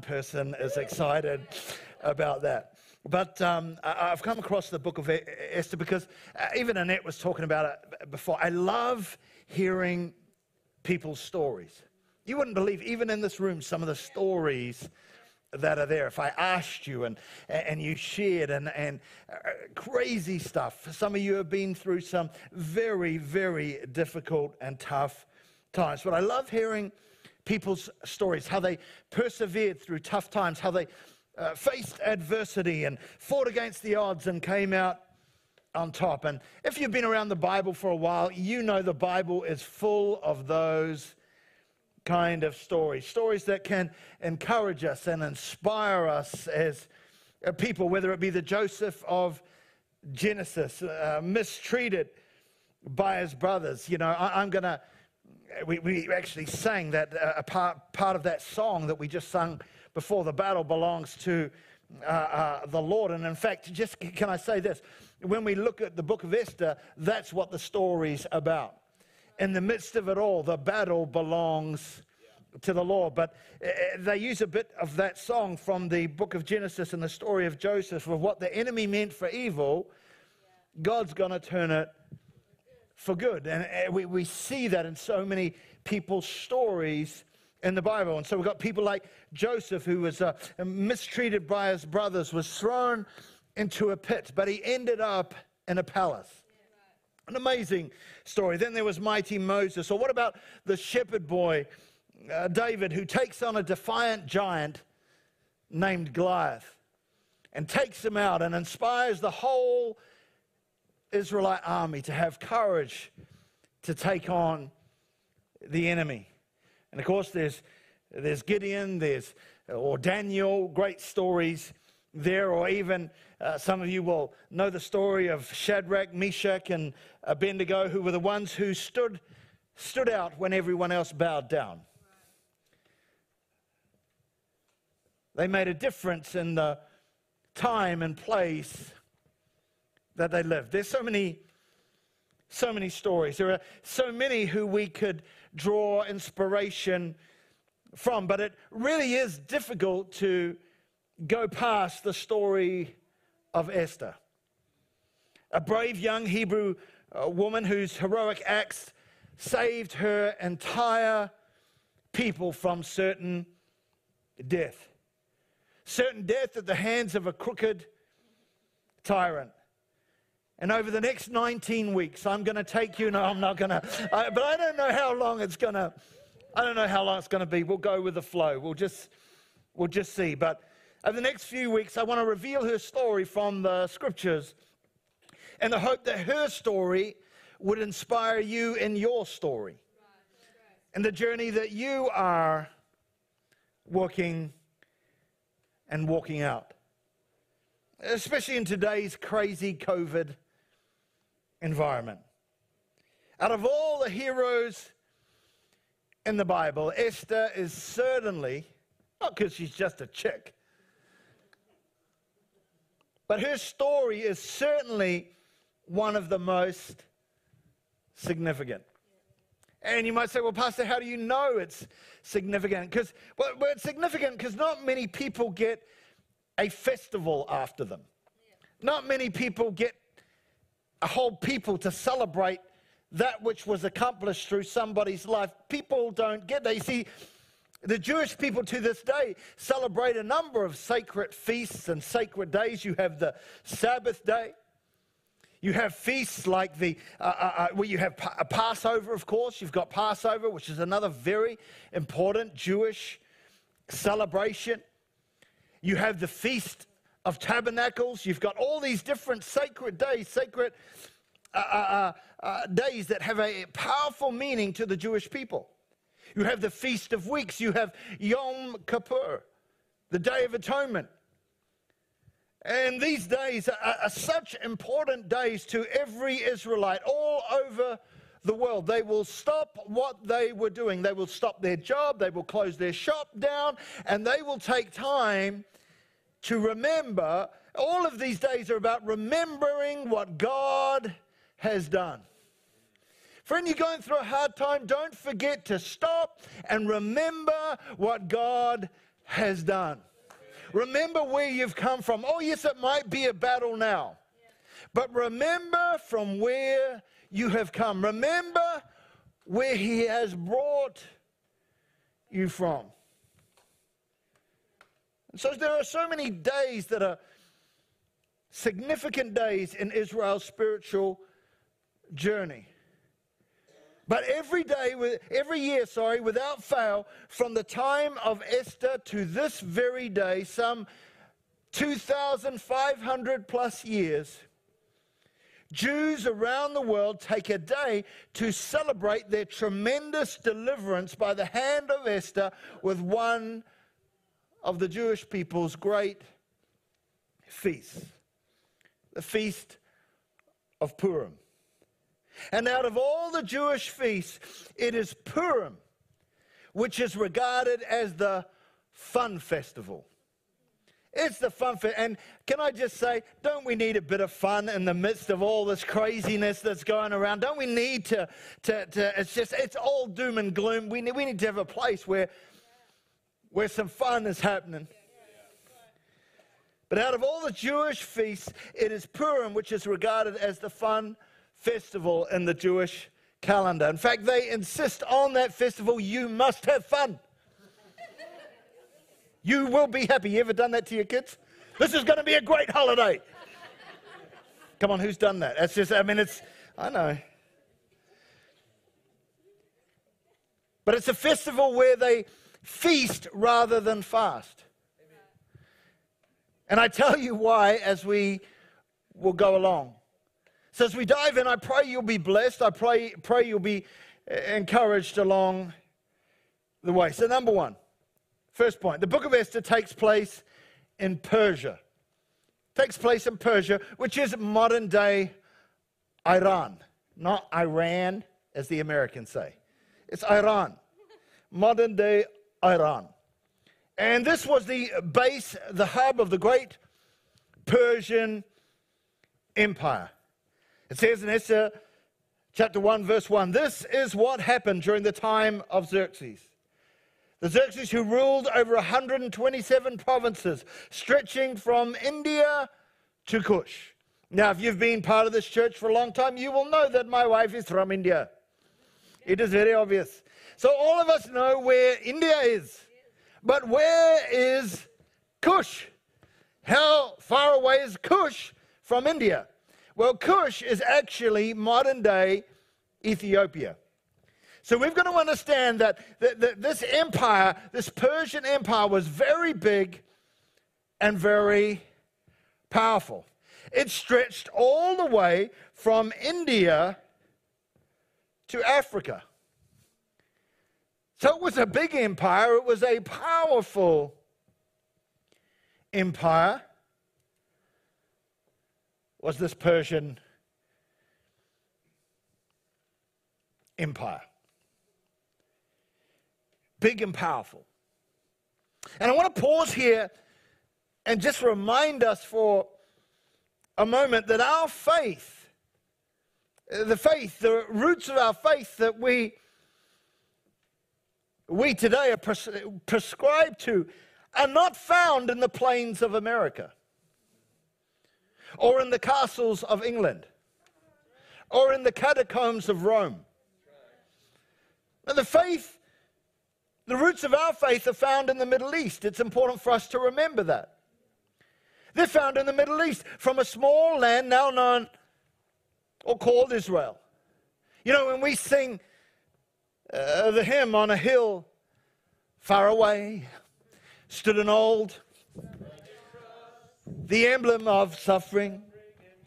person is excited about that. But I've come across the book of Esther because even Annette was talking about it before. I love hearing people's stories. You wouldn't believe, even in this room, some of the stories that are there. If I asked you and you shared and crazy stuff. Some of you have been through some very, very difficult and tough times. But I love hearing people's stories, how they persevered through tough times, how they faced adversity and fought against the odds and came out on top. And if you've been around the Bible for a while, you know the Bible is full of those kind of stories that can encourage us and inspire us as people, whether it be the Joseph of Genesis, mistreated by his brothers. You know, we actually sang that a part of that song that we just sung before, the battle belongs to the Lord. And in fact, just can I say this, when we look at the book of Esther, that's what the story's about. In the midst of it all, the battle belongs to the Lord. But they use a bit of that song from the book of Genesis and the story of Joseph, of what the enemy meant for evil, God's going to turn it for good. And we see that in so many people's stories in the Bible. And so we've got people like Joseph, who was mistreated by his brothers, was thrown into a pit, but he ended up in a palace. An amazing story. Then there was mighty Moses. Or what about the shepherd boy, David, who takes on a defiant giant named Goliath and takes him out and inspires the whole Israelite army to have courage to take on the enemy. And of course, there's Gideon, or Daniel, great stories there, or even some of you will know the story of Shadrach, Meshach, and Abednego, who were the ones who stood out when everyone else bowed down. They made a difference in the time and place that they lived. There's so many stories. There are so many who we could draw inspiration from, but it really is difficult to go past the story of Esther, a brave young Hebrew woman whose heroic acts saved her entire people from certain death at the hands of a crooked tyrant. And over the next 19 weeks, I'm going to take you, no, I'm not going to, but I don't know how long it's going to, be. We'll go with the flow. We'll just see. But over the next few weeks, I want to reveal her story from the scriptures in the hope that her story would inspire you in your story and the journey that you are walking out, especially in today's crazy COVID environment. Out of all the heroes in the Bible, Esther is certainly, not because she's just a chick, but her story is certainly one of the most significant. And you might say, well, Pastor, how do you know it's significant? Well, it's significant because not many people get a festival after them. Not many people get a whole people to celebrate that which was accomplished through somebody's life. People don't get that. You see, the Jewish people to this day celebrate a number of sacred feasts and sacred days. You have the Sabbath day. You have feasts like you have a Passover, of course. You've got Passover, which is another very important Jewish celebration. You have the Feast of Tabernacles. You've got all these different sacred days, days that have a powerful meaning to the Jewish people. You have the Feast of Weeks. You have Yom Kippur, the Day of Atonement. And these days are such important days to every Israelite all over the world. They will stop what they were doing. They will stop their job. They will close their shop down. And they will take time to remember. All of these days are about remembering what God has done. Friend, you're going through a hard time, don't forget to stop and remember what God has done. Remember where you've come from. Oh, yes, it might be a battle now. But remember from where you have come. Remember where he has brought you from. And so there are so many days that are significant days in Israel's spiritual journey. But every year, without fail, from the time of Esther to this very day, some 2,500 plus years, Jews around the world take a day to celebrate their tremendous deliverance by the hand of Esther with one of the Jewish people's great feasts, the Feast of Purim. And out of all the Jewish feasts, it is Purim, which is regarded as the fun festival. It's the fun festival. And can I just say, don't we need a bit of fun in the midst of all this craziness that's going around? Don't we need to it's all doom and gloom. We need to have a place where some fun is happening. But out of all the Jewish feasts, it is Purim, which is regarded as the fun festival in the Jewish calendar. In fact, they insist on that festival, you must have fun. You will be happy. You ever done that to your kids? This is going to be a great holiday. Come on, who's done that? That's just, I know. But it's a festival where they feast rather than fast. And I tell you why as we will go along. So as we dive in, I pray you'll be blessed. I pray you'll be encouraged along the way. So number one, first point, the book of Esther takes place in Persia. Takes place in Persia, which is modern day Iran. Not Iran, as the Americans say. It's Iran. Modern day Iran. And this was the hub of the great Persian Empire. It says in Esther chapter 1, verse 1, this is what happened during the time of Xerxes. The Xerxes who ruled over 127 provinces, stretching from India to Kush. Now, if you've been part of this church for a long time, you will know that my wife is from India. It is very obvious. So all of us know where India is. But where is Kush? How far away is Kush from India? Well, Kush is actually modern-day Ethiopia. So we've got to understand that this empire, this Persian empire, was very big and very powerful. It stretched all the way from India to Africa. So it was a big empire. It was a powerful empire. Was this Persian Empire. Big and powerful. And I want to pause here and just remind us for a moment that our faith, the roots of our faith that we today are prescribed to are not found in the plains of America. Or in the castles of England, or in the catacombs of Rome. Now the roots of our faith are found in the Middle East. It's important for us to remember that. They're found in the Middle East from a small land now known or called Israel. You know, when we sing the hymn on a hill far away, stood an old... the emblem of suffering,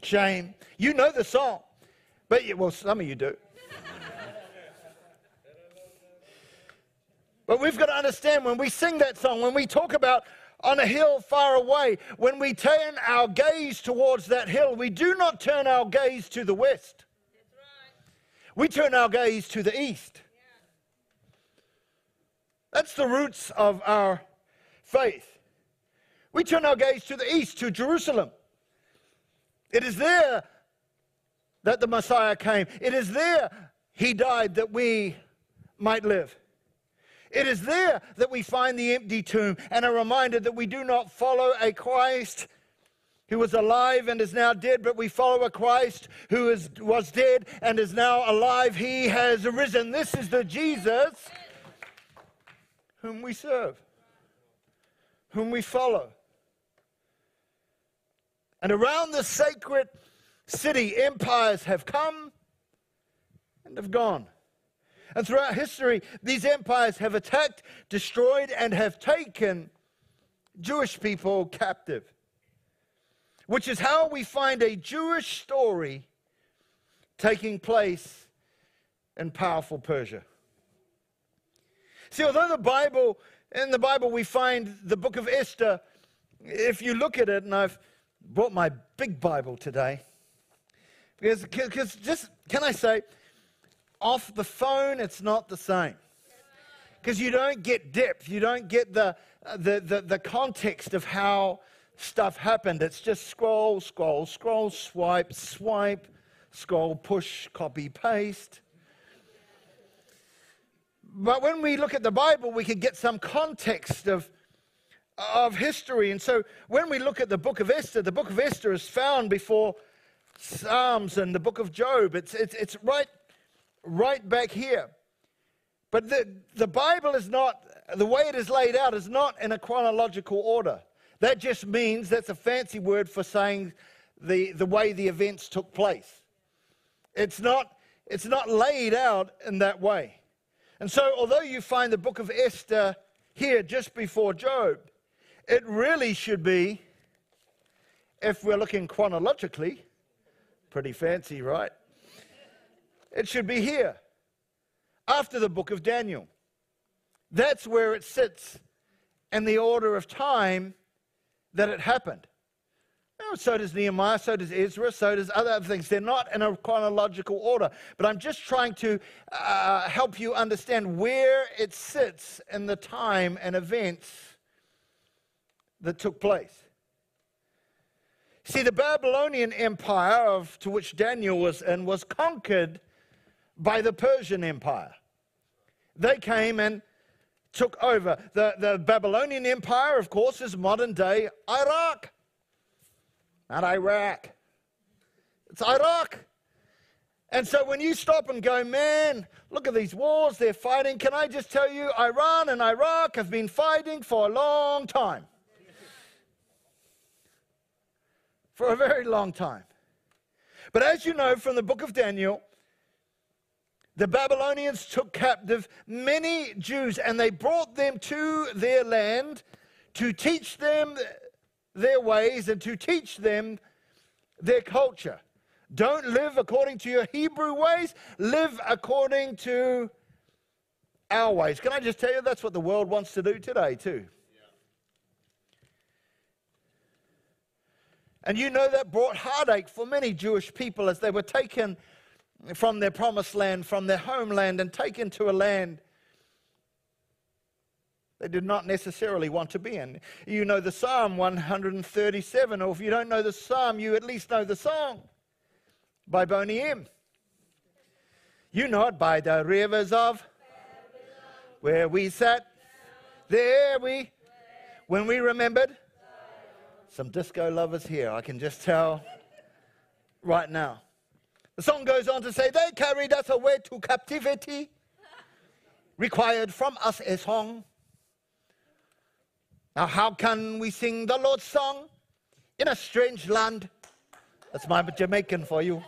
shame. You know the song. But, well, some of you do. But we've got to understand when we sing that song, when we talk about on a hill far away, when we turn our gaze towards that hill, we do not turn our gaze to the west. That's right. We turn our gaze to the east. Yeah. That's the roots of our faith. We turn our gaze to the east, to Jerusalem. It is there that the Messiah came. It is there he died that we might live. It is there that we find the empty tomb and a reminder that we do not follow a Christ who was alive and is now dead, but we follow a Christ who was dead and is now alive. He has risen. This is the Jesus whom we serve, whom we follow. And around the sacred city, empires have come and have gone. And throughout history, these empires have attacked, destroyed, and have taken Jewish people captive. Which is how we find a Jewish story taking place in powerful Persia. See, although in the Bible we find the book of Esther, if you look at it, and I've brought my big Bible today, because just, can I say, off the phone, it's not the same. Because you don't get depth. You don't get the context of how stuff happened. It's just scroll, scroll, scroll, swipe, swipe, scroll, push, copy, paste. But when we look at the Bible, we can get some context of history. And so when we look at the book of Esther is found before Psalms and the book of Job. It's right back here. But the Bible is not, the way it is laid out is not in a chronological order. That just means, that's a fancy word for saying the way the events took place. It's not laid out in that way. And so although you find the book of Esther here just before Job, it really should be, if we're looking chronologically, pretty fancy, right? It should be here, after the book of Daniel. That's where it sits in the order of time that it happened. Now, so does Nehemiah, so does Ezra, so does other things. They're not in a chronological order. But I'm just trying to help you understand where it sits in the time and events that took place. See, the Babylonian Empire to which Daniel was in was conquered by the Persian Empire. They came and took over. The Babylonian Empire, of course, is modern-day Iraq. Not Iraq. It's Iraq. And so when you stop and go, man, look at these wars they're fighting, can I just tell you, Iran and Iraq have been fighting for a long time. For a very long time. But as you know from the book of Daniel, the Babylonians took captive many Jews and they brought them to their land to teach them their ways and to teach them their culture. Don't live according to your Hebrew ways, live according to our ways. Can I just tell you, that's what the world wants to do today too. And you know that brought heartache for many Jewish people as they were taken from their promised land, from their homeland, and taken to a land they did not necessarily want to be in. You know the Psalm 137, or if you don't know the Psalm, you at least know the song by Boney M. You know it, by the rivers of where we sat, there we, when we remembered. Some disco lovers here, I can just tell right now. The song goes on to say, they carried us away to captivity, required from us a song. Now how can we sing the Lord's song in a strange land? That's my Jamaican for you.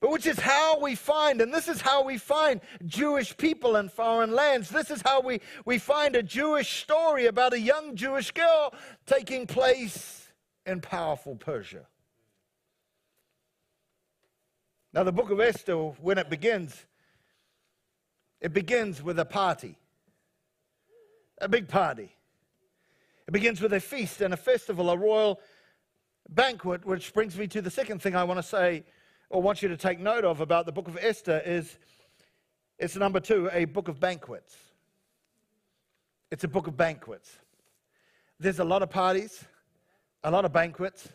But which is how we find, and this is how we find Jewish people in foreign lands. This is how we find a Jewish story about a young Jewish girl taking place in powerful Persia. Now the book of Esther, when it begins with a party. A big party. It begins with a feast and a festival, a royal banquet, which brings me to the second thing I want to say, or want you to take note of about the book of Esther is, it's number two, a book of banquets. It's a book of banquets. There's a lot of parties, a lot of banquets,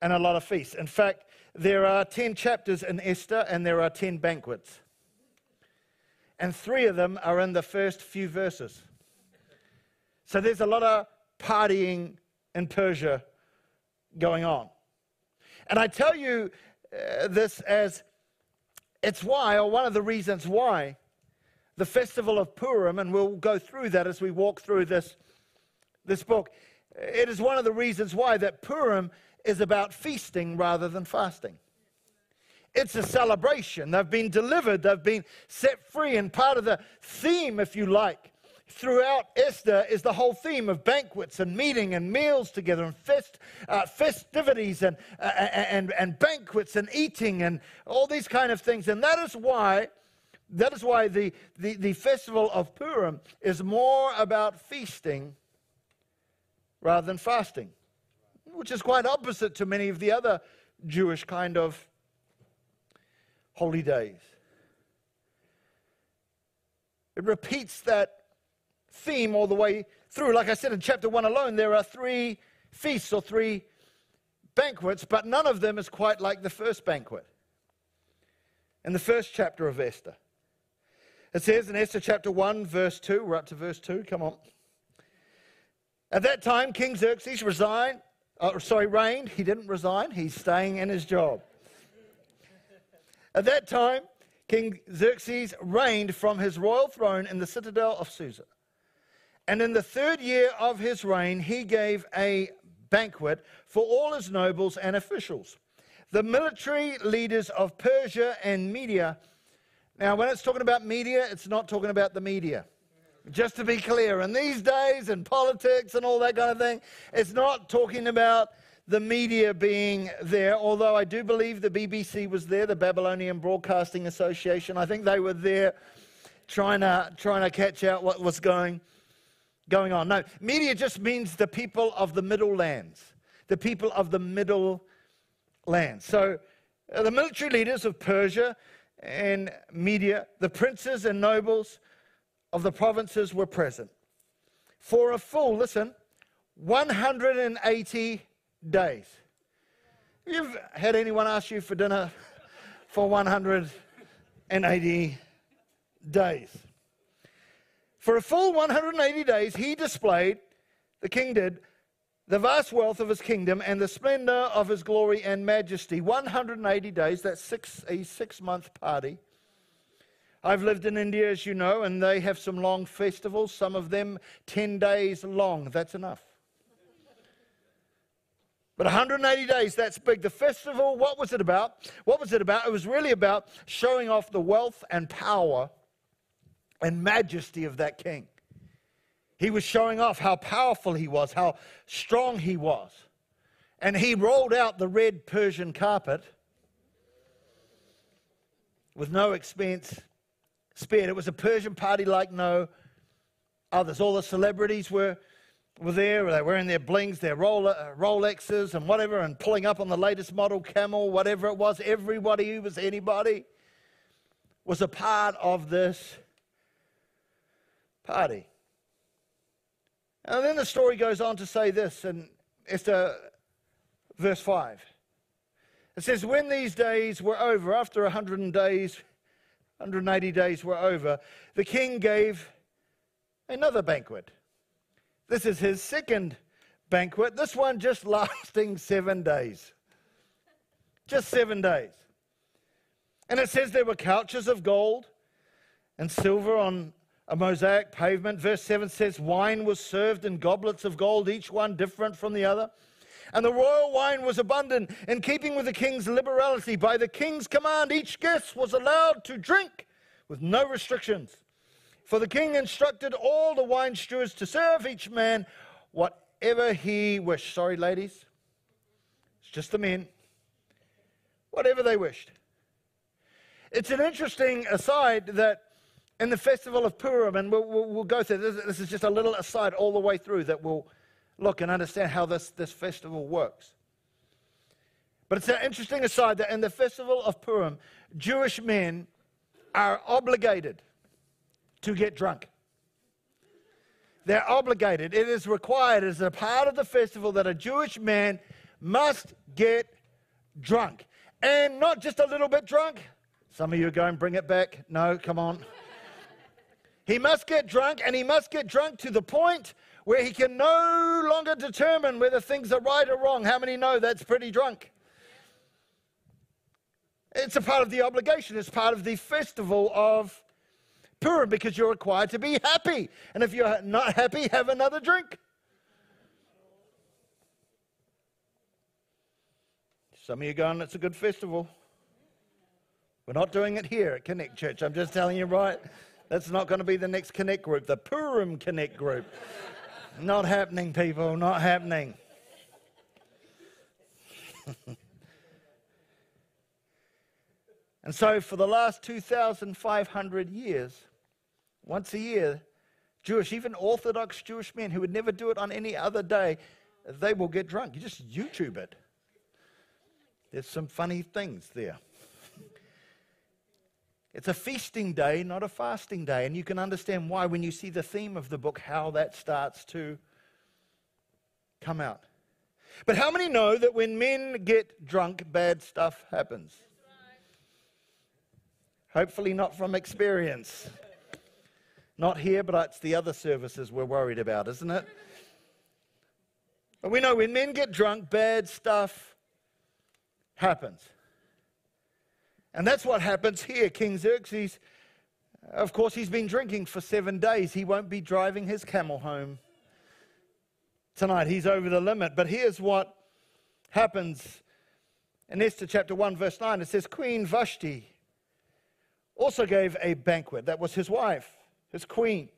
and a lot of feasts. In fact, there are 10 chapters in Esther, and there are 10 banquets. and three of them are in the first few verses. So there's a lot of partying in Persia going on. And I tell you this as it's why, or one of the reasons why, the festival of Purim, and we'll go through that as we walk through this book, it is one of the reasons why that Purim is about feasting rather than fasting. It's a celebration. They've been delivered. They've been set free. And part of the theme, if you like, throughout Esther is the whole theme of banquets and meeting and meals together and festivities and banquets and eating and all these kind of things. And that is why the festival of Purim is more about feasting rather than fasting, which is quite opposite to many of the other Jewish kind of holy days. It repeats that theme all the way through. Like I said, in chapter 1 alone, there are three feasts or three banquets, but none of them is quite like the first banquet in the first chapter of Esther. It says in Esther chapter 1, verse 2, we're up to verse 2, come on. At that time, King Xerxes reigned. He didn't resign. He's staying in his job. At that time, King Xerxes reigned from his royal throne in the citadel of Susa. And in the third year of his reign, he gave a banquet for all his nobles and officials, the military leaders of Persia and Media. Now, when it's talking about Media, it's not talking about the media. Just to be clear, in these days and politics and all that kind of thing, it's not talking about the media being there, although I do believe the BBC was there, the Babylonian Broadcasting Association. I think they were there trying to catch out what was going on. No, media just means the people of the Middle Lands, the people of the Middle Lands. So the military leaders of Persia and Media, the princes and nobles of the provinces were present for a full, listen, 180 days. You've had anyone ask you for dinner for 180 days. For a full 180 days, he displayed, the king did, the vast wealth of his kingdom and the splendor of his glory and majesty. 180 days, that's a six-month party. I've lived in India, as you know, and they have some long festivals, some of them 10 days long. That's enough. But 180 days, that's big. The festival, what was it about? It was really about showing off the wealth and power and majesty of that king. He was showing off how powerful he was, how strong he was. And he rolled out the red Persian carpet with no expense spared. It was a Persian party like no others. All the celebrities were there. They were in their blings, their Rolexes and whatever, and pulling up on the latest model camel, whatever it was. Everybody who was anybody was a part of this party. And then the story goes on to say this in Esther verse 5. It says, when these days were over, after 180 days were over, the king gave another banquet. This is his second banquet, this one just lasting 7 days. Just 7 days. And it says there were couches of gold and silver on a mosaic pavement. Verse 7 says wine was served in goblets of gold, each one different from the other. And the royal wine was abundant, in keeping with the king's liberality. By the king's command, each guest was allowed to drink with no restrictions. For the king instructed all the wine stewards to serve each man whatever he wished. Sorry, ladies. It's just the men. Whatever they wished. It's an interesting aside that in the festival of Purim, and we'll go through this. This is just a little aside all the way through that we'll look and understand how this festival works. But it's an interesting aside that in the festival of Purim, Jewish men are obligated to get drunk. They're obligated. It is required as a part of the festival that a Jewish man must get drunk. And not just a little bit drunk. Some of you are going, bring it back. No, come on. He must get drunk, and he must get drunk to the point where he can no longer determine whether things are right or wrong. How many know that's pretty drunk? It's a part of the obligation. It's part of the festival of Purim, because you're required to be happy. And if you're not happy, have another drink. Some of you are going, it's a good festival. We're not doing it here at Connect Church. I'm just telling you, right? That's not going to be the next Connect group, the Purim Connect group. Not happening, people, not happening. And so for the last 2,500 years, once a year, Jewish, even Orthodox Jewish men who would never do it on any other day, they will get drunk. You just YouTube it. There's some funny things there. It's a feasting day, not a fasting day. And you can understand why when you see the theme of the book, how that starts to come out. But how many know that when men get drunk, bad stuff happens? Right. Hopefully not from experience. Not here, but it's the other services we're worried about, isn't it? But we know when men get drunk, bad stuff happens. And that's what happens here. King Xerxes, of course, he's been drinking for 7 days. He won't be driving his camel home tonight. He's over the limit. But here's what happens in Esther chapter 1, verse 9. It says, Queen Vashti also gave a banquet. That was his wife, his queen.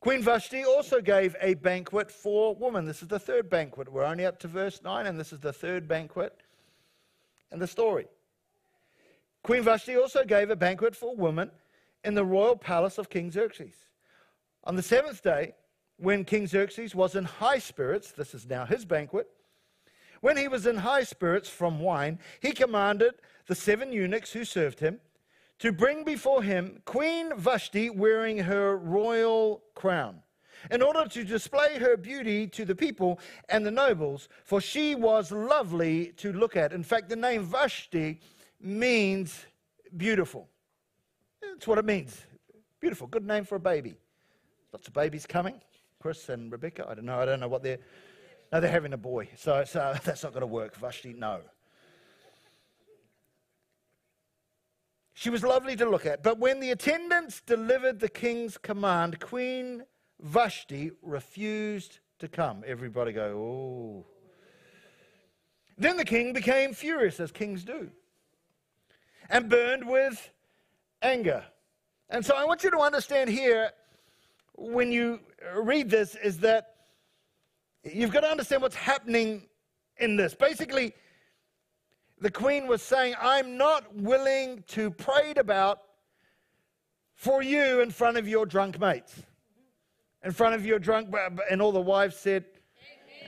Queen Vashti also gave a banquet for women. This is the third banquet. We're only up to verse 9, and this is the third banquet in the story. Queen Vashti also gave a banquet for women in the royal palace of King Xerxes. On the seventh day, when King Xerxes was in high spirits, this is now his banquet, when he was in high spirits from wine, he commanded the 7 eunuchs who served him to bring before him Queen Vashti wearing her royal crown, in order to display her beauty to the people and the nobles, for she was lovely to look at. In fact, the name Vashti means beautiful. That's what it means. Beautiful. Good name for a baby. Lots of babies coming. Chris and Rebecca. I don't know what they're... No, they're having a boy. So that's not going to work. Vashti, no. She was lovely to look at. But when the attendants delivered the king's command, Queen Vashti refused to come. Everybody go, oh. Then the king became furious, as kings do, and burned with anger. And so I want you to understand here, when you read this, is that you've got to understand what's happening in this. Basically, the queen was saying, I'm not willing to prayed about for you in front of your drunk mates. In front of your drunk, and all the wives said,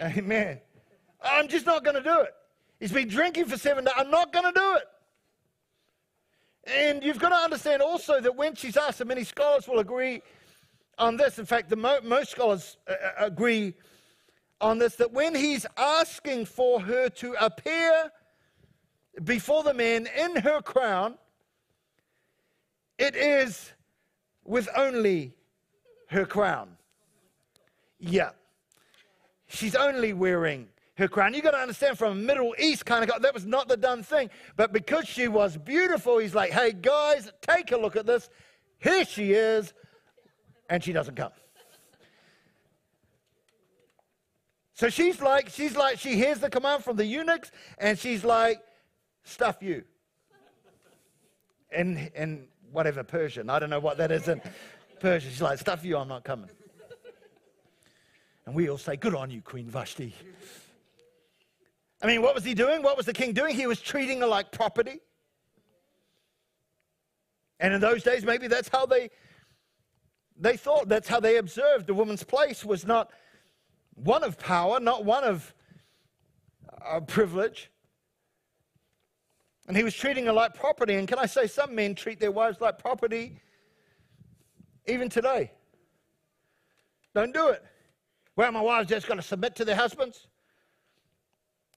amen. Amen. I'm just not going to do it. He's been drinking for 7 days. I'm not going to do it. And you've got to understand also that when she's asked, and many scholars will agree on this, in fact, most scholars agree on this, that when he's asking for her to appear before the men in her crown, it is with only her crown. Yeah. She's only wearing her crown. You've got to understand, from a Middle East kind of guy, that was not the done thing. But because she was beautiful, he's like, hey, guys, take a look at this. Here she is. And she doesn't come. So she's like, she hears the command from the eunuchs, and she's like, stuff you. In whatever Persian. I don't know what that is in Persian. She's like, stuff you, I'm not coming. And we all say, good on you, Queen Vashti. I mean, what was he doing? What was the king doing? He was treating her like property. And in those days, maybe that's how they thought. That's how they observed. The woman's place was not one of power, not one of privilege. And he was treating her like property. And can I say, some men treat their wives like property even today. Don't do it. Well, my wife's just got to submit to their husbands.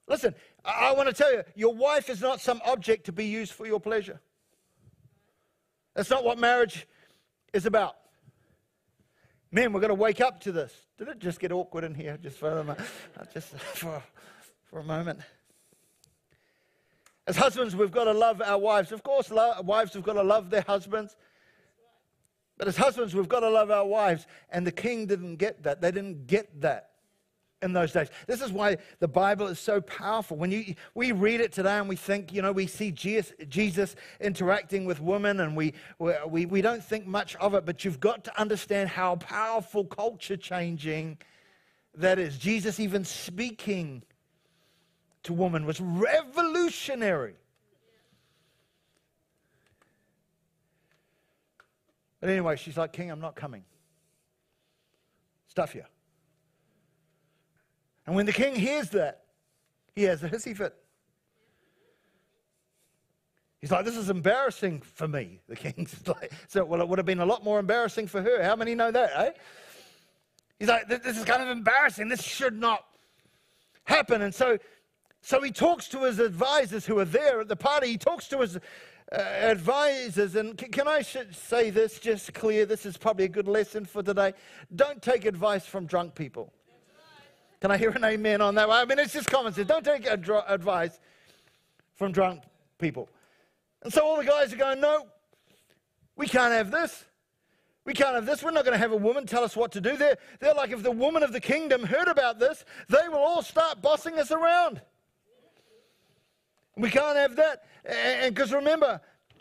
Listen, I want to tell you, your wife is not some object to be used for your pleasure. That's not what marriage is about. Man, we've got to wake up to this. Did it just get awkward in here just for a moment? As husbands, we've got to love our wives. Of course, wives have got to love their husbands. But as husbands, we've got to love our wives. And the king didn't get that. They didn't get that in those days. This is why the Bible is so powerful. When we read it today and we think, you know, we see Jesus interacting with women and we don't think much of it, but you've got to understand how powerful culture changing that is. Jesus even speaking to women was revolutionary. But anyway, she's like, King, I'm not coming. Stuff you. And when the king hears that, he has a hissy fit. He's like, this is embarrassing for me, the king's like. So, well, it would have been a lot more embarrassing for her. How many know that, eh? He's like, this is kind of embarrassing. This should not happen. And so he talks to his advisors who are there at the party. He talks to his advisors. And can I say this just clear? This is probably a good lesson for today. Don't take advice from drunk people. Can I hear an amen on that? I mean, it's just common sense. Don't take advice from drunk people. And so all the guys are going, no, we can't have this. We can't have this. We're not going to have a woman tell us what to do. They're like, if the women of the kingdom heard about this, they will all start bossing us around. We can't have that. And because remember,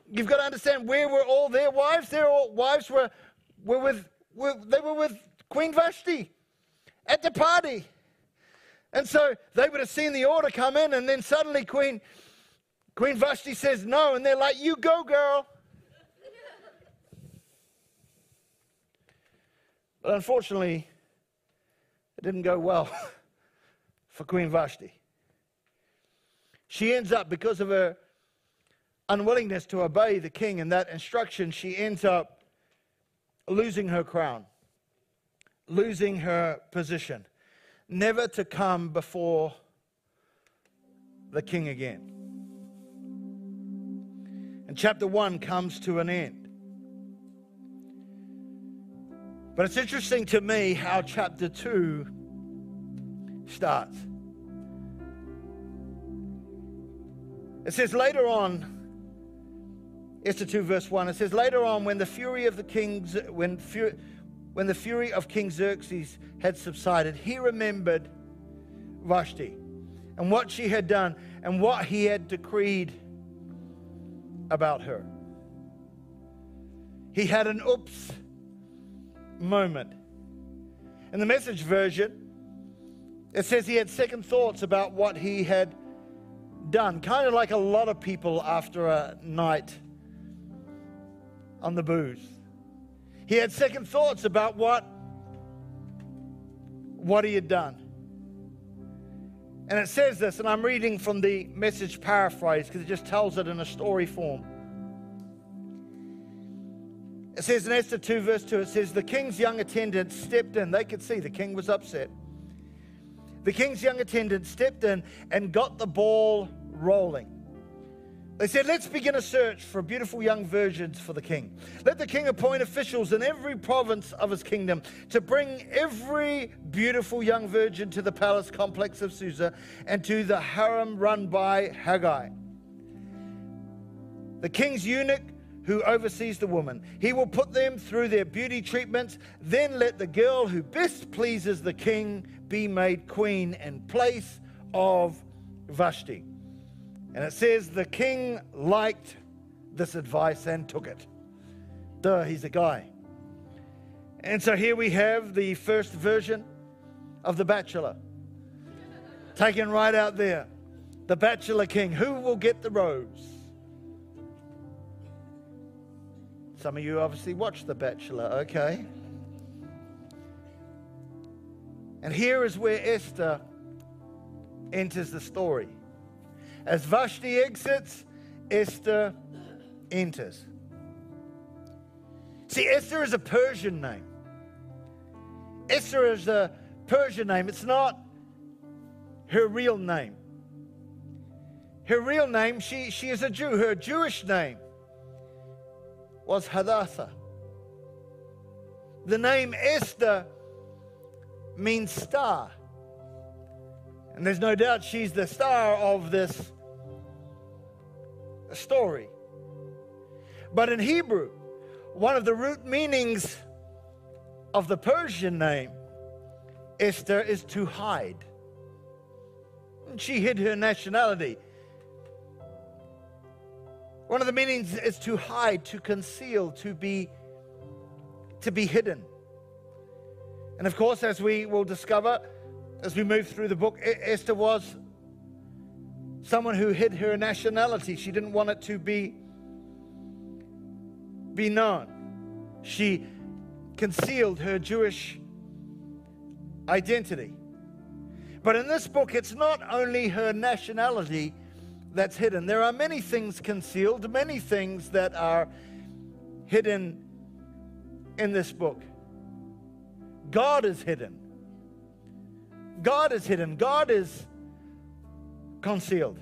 you've got to understand where were all their wives? Their wives were with Queen Vashti at the party. And so they would have seen the order come in, and then suddenly Queen Vashti says no, and they're like, you go, girl. But unfortunately, it didn't go well for Queen Vashti. She ends up, because of her unwillingness to obey the king and that instruction, she ends up losing her crown, losing her position, never to come before the king again. And chapter 1 comes to an end. But it's interesting to me how chapter 2 starts. It says later on, Esther 2 verse 1, it says later on when the fury of King Xerxes had subsided, he remembered Vashti and what she had done and what he had decreed about her. He had an oops moment. In the Message version, it says he had second thoughts about what he had done, kind of like a lot of people after a night on the booze. He had second thoughts about what he had done. And it says this, and I'm reading from the Message paraphrase because it just tells it in a story form. It says in Esther 2 verse 2, it says, the king's young attendant stepped in. They could see the king was upset. The king's young attendant stepped in and got the ball rolling. They said, let's begin a search for beautiful young virgins for the king. Let the king appoint officials in every province of his kingdom to bring every beautiful young virgin to the palace complex of Susa and to the harem run by Haggai, the king's eunuch who oversees the woman. He will put them through their beauty treatments. Then let the girl who best pleases the king be made queen in place of Vashti. And it says the king liked this advice and took it. Duh, he's a guy. And so here we have the first version of The Bachelor. Taken right out there. The Bachelor King. Who will get the rose? Some of you obviously watch The Bachelor, okay. And here is where Esther enters the story. As Vashti exits, Esther enters. See, Esther is a Persian name. Esther is a Persian name. It's not her real name. Her real name, she is a Jew. Her Jewish name was Hadassah. The name Esther means star. And there's no doubt she's the star of this story. But in Hebrew, one of the root meanings of the Persian name, Esther, is to hide. And she hid her nationality. One of the meanings is to hide, to conceal, to be hidden. And of course, as we will discover, as we move through the book, Esther was someone who hid her nationality. She didn't want it to be known. She concealed her Jewish identity. But in this book, it's not only her nationality that's hidden. There are many things concealed, many things that are hidden in this book. God is hidden. God is hidden. God is concealed.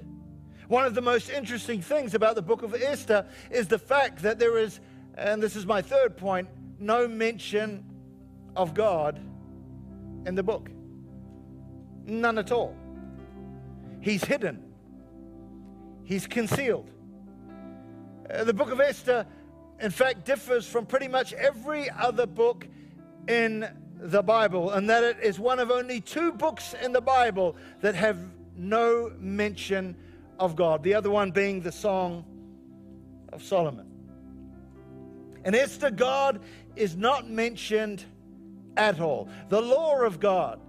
One of the most interesting things about the book of Esther is the fact that there is, and this is my third point, no mention of God in the book. None at all. He's hidden. He's concealed. The book of Esther, in fact, differs from pretty much every other book in the Bible, and that it is one of only two books in the Bible that have no mention of God, the other one being the Song of Solomon. In Esther, God is not mentioned at all. The law of God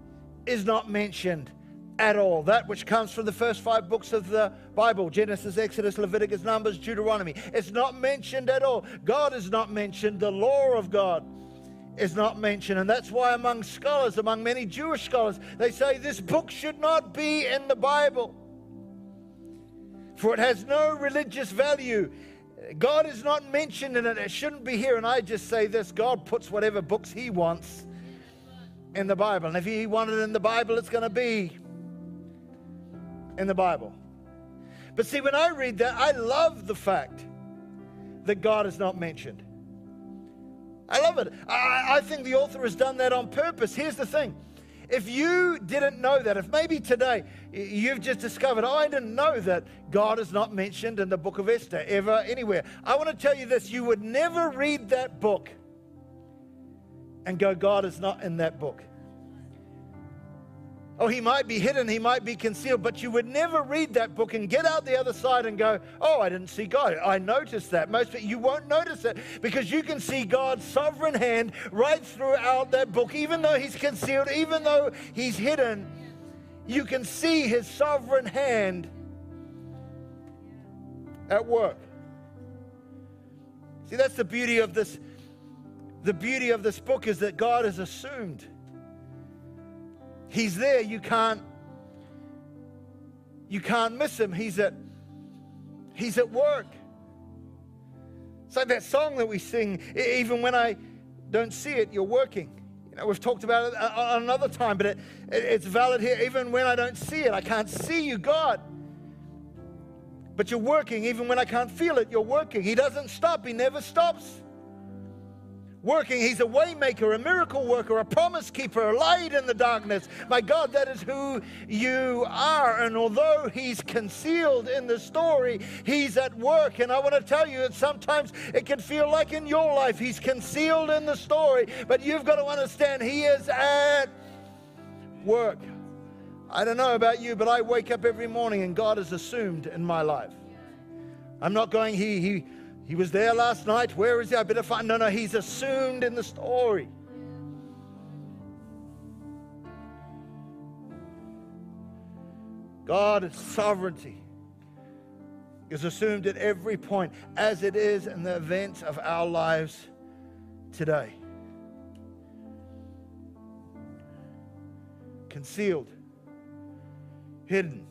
is not mentioned at all. That which comes from the first five books of the Bible, Genesis, Exodus, Leviticus, Numbers, Deuteronomy. It's not mentioned at all. God is not mentioned. The law of God is not mentioned. And that's why among scholars, among many Jewish scholars, they say this book should not be in the Bible, for it has no religious value. God is not mentioned in it. It shouldn't be here. And I just say this: God puts whatever books He wants in the Bible. And if He wanted it in the Bible, it's going to be in the Bible. But see, when I read that, I love the fact that God is not mentioned. I love it. I think the author has done that on purpose. Here's the thing. If you didn't know that, if maybe today you've just discovered, oh, I didn't know that God is not mentioned in the book of Esther ever, anywhere. I want to tell you this. You would never read that book and go, God is not in that book. Oh, He might be hidden, He might be concealed, but you would never read that book and get out the other side and go, oh, I didn't see God. I noticed that. Most people, you won't notice it, because you can see God's sovereign hand right throughout that book. Even though He's concealed, even though He's hidden, you can see His sovereign hand at work. See, that's the beauty of this. The beauty of this book is that God is assumed. He's there. You can't miss Him. He's at work. It's like that song that we sing, even when I don't see it, you're working. You know, we've talked about it another time, but it's valid here. Even when I don't see it, I can't see you, God, but you're working. Even when I can't feel it, you're working. He doesn't stop. He never stops working. He's a way maker, a miracle worker, a promise keeper, a light in the darkness. My God, that is who you are. And although He's concealed in the story, He's at work. And I want to tell you that sometimes it can feel like in your life He's concealed in the story, but you've got to understand He is at work. I don't know about you, but I wake up every morning and God is assumed in my life. I'm not going, He was there last night. Where is He? I better find. No, He's assumed in the story. God's sovereignty is assumed at every point, as it is in the events of our lives today. Concealed, hidden.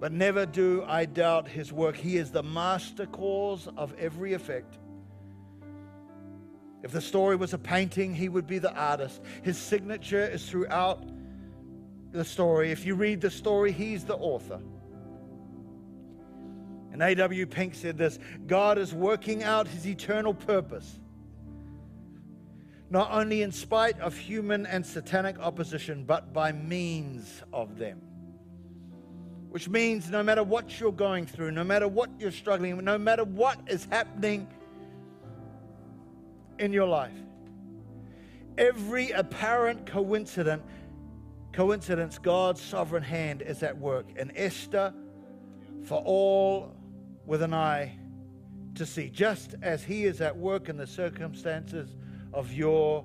But never do I doubt His work. He is the master cause of every effect. If the story was a painting, He would be the artist. His signature is throughout the story. If you read the story, He's the author. And A.W. Pink said this: God is working out His eternal purpose not only in spite of human and satanic opposition, but by means of them. Which means no matter what you're going through, no matter what you're struggling with, no matter what is happening in your life, every apparent coincidence, God's sovereign hand is at work. And Esther, for all with an eye to see, just as He is at work in the circumstances of your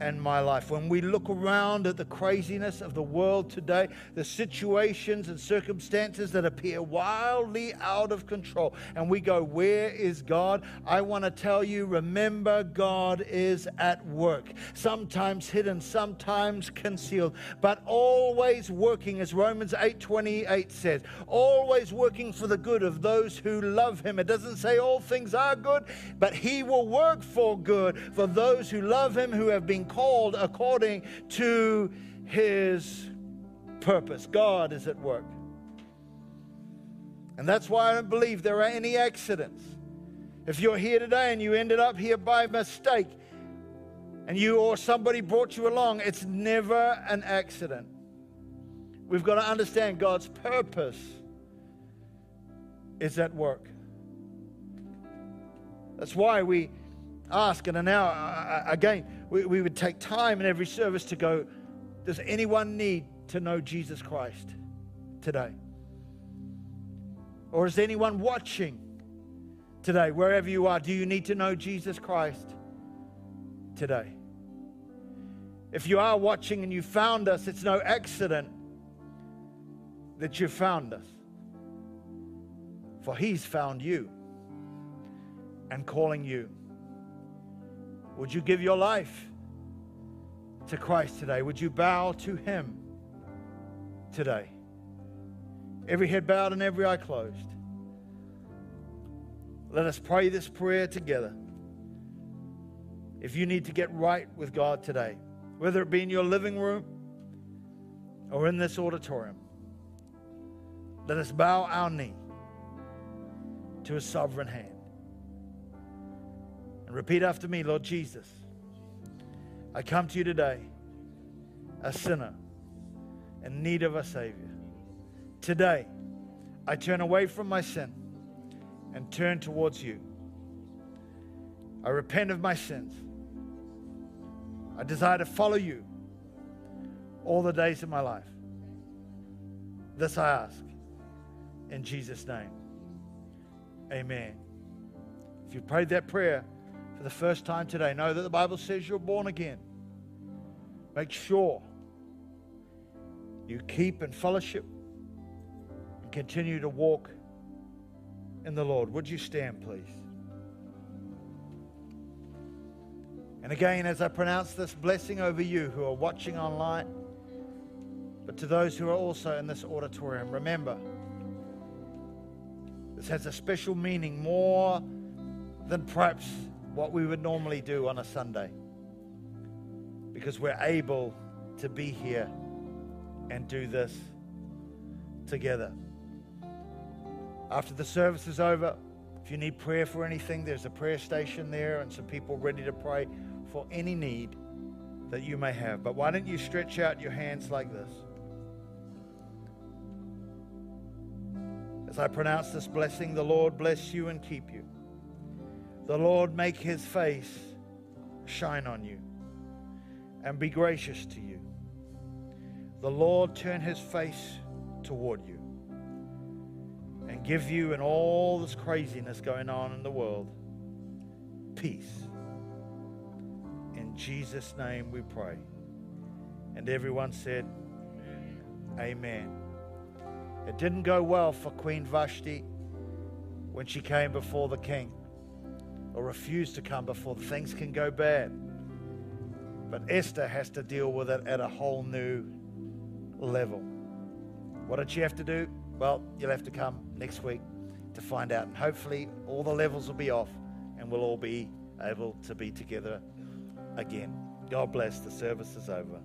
and my life. When we look around at the craziness of the world today, the situations and circumstances that appear wildly out of control, and we go, where is God? I want to tell you, remember, God is at work, sometimes hidden, sometimes concealed, but always working, as Romans 8:28 says, always working for the good of those who love Him. It doesn't say all things are good, but He will work for good for those who love Him, who have been called according to His purpose. God is at work. And that's why I don't believe there are any accidents. If you're here today and you ended up here by mistake, and you or somebody brought you along, it's never an accident. We've got to understand God's purpose is at work. That's why we ask in an hour, again, we would take time in every service to go, does anyone need to know Jesus Christ today? Or is anyone watching today, wherever you are, do you need to know Jesus Christ today? If you are watching and you found us, it's no accident that you found us. For He's found you and calling you. Would you give your life to Christ today? Would you bow to Him today? Every head bowed and every eye closed. Let us pray this prayer together. If you need to get right with God today, whether it be in your living room or in this auditorium, let us bow our knee to His sovereign hand. And repeat after me, Lord Jesus, I come to You today, a sinner in need of a Savior. Today, I turn away from my sin and turn towards You. I repent of my sins. I desire to follow You all the days of my life. This I ask in Jesus' name. Amen. If you prayed that prayer for the first time today, know that the Bible says you're born again. Make sure you keep in fellowship and continue to walk in the Lord. Would you stand, please? And again, as I pronounce this blessing over you who are watching online, but to those who are also in this auditorium, remember, this has a special meaning more than perhaps what we would normally do on a Sunday, because we're able to be here and do this together. After the service is over, if you need prayer for anything, there's a prayer station there and some people ready to pray for any need that you may have. But why don't you stretch out your hands like this? As I pronounce this blessing, the Lord bless you and keep you. The Lord make His face shine on you and be gracious to you. The Lord turn His face toward you and give you, in all this craziness going on in the world, peace. In Jesus' name we pray. And everyone said, Amen. It didn't go well for Queen Vashti when she came before the king, or refuse to come before. Things can go bad. But Esther has to deal with it at a whole new level. What did she have to do? Well, you'll have to come next week to find out. And hopefully all the levels will be off and we'll all be able to be together again. God bless. The service is over.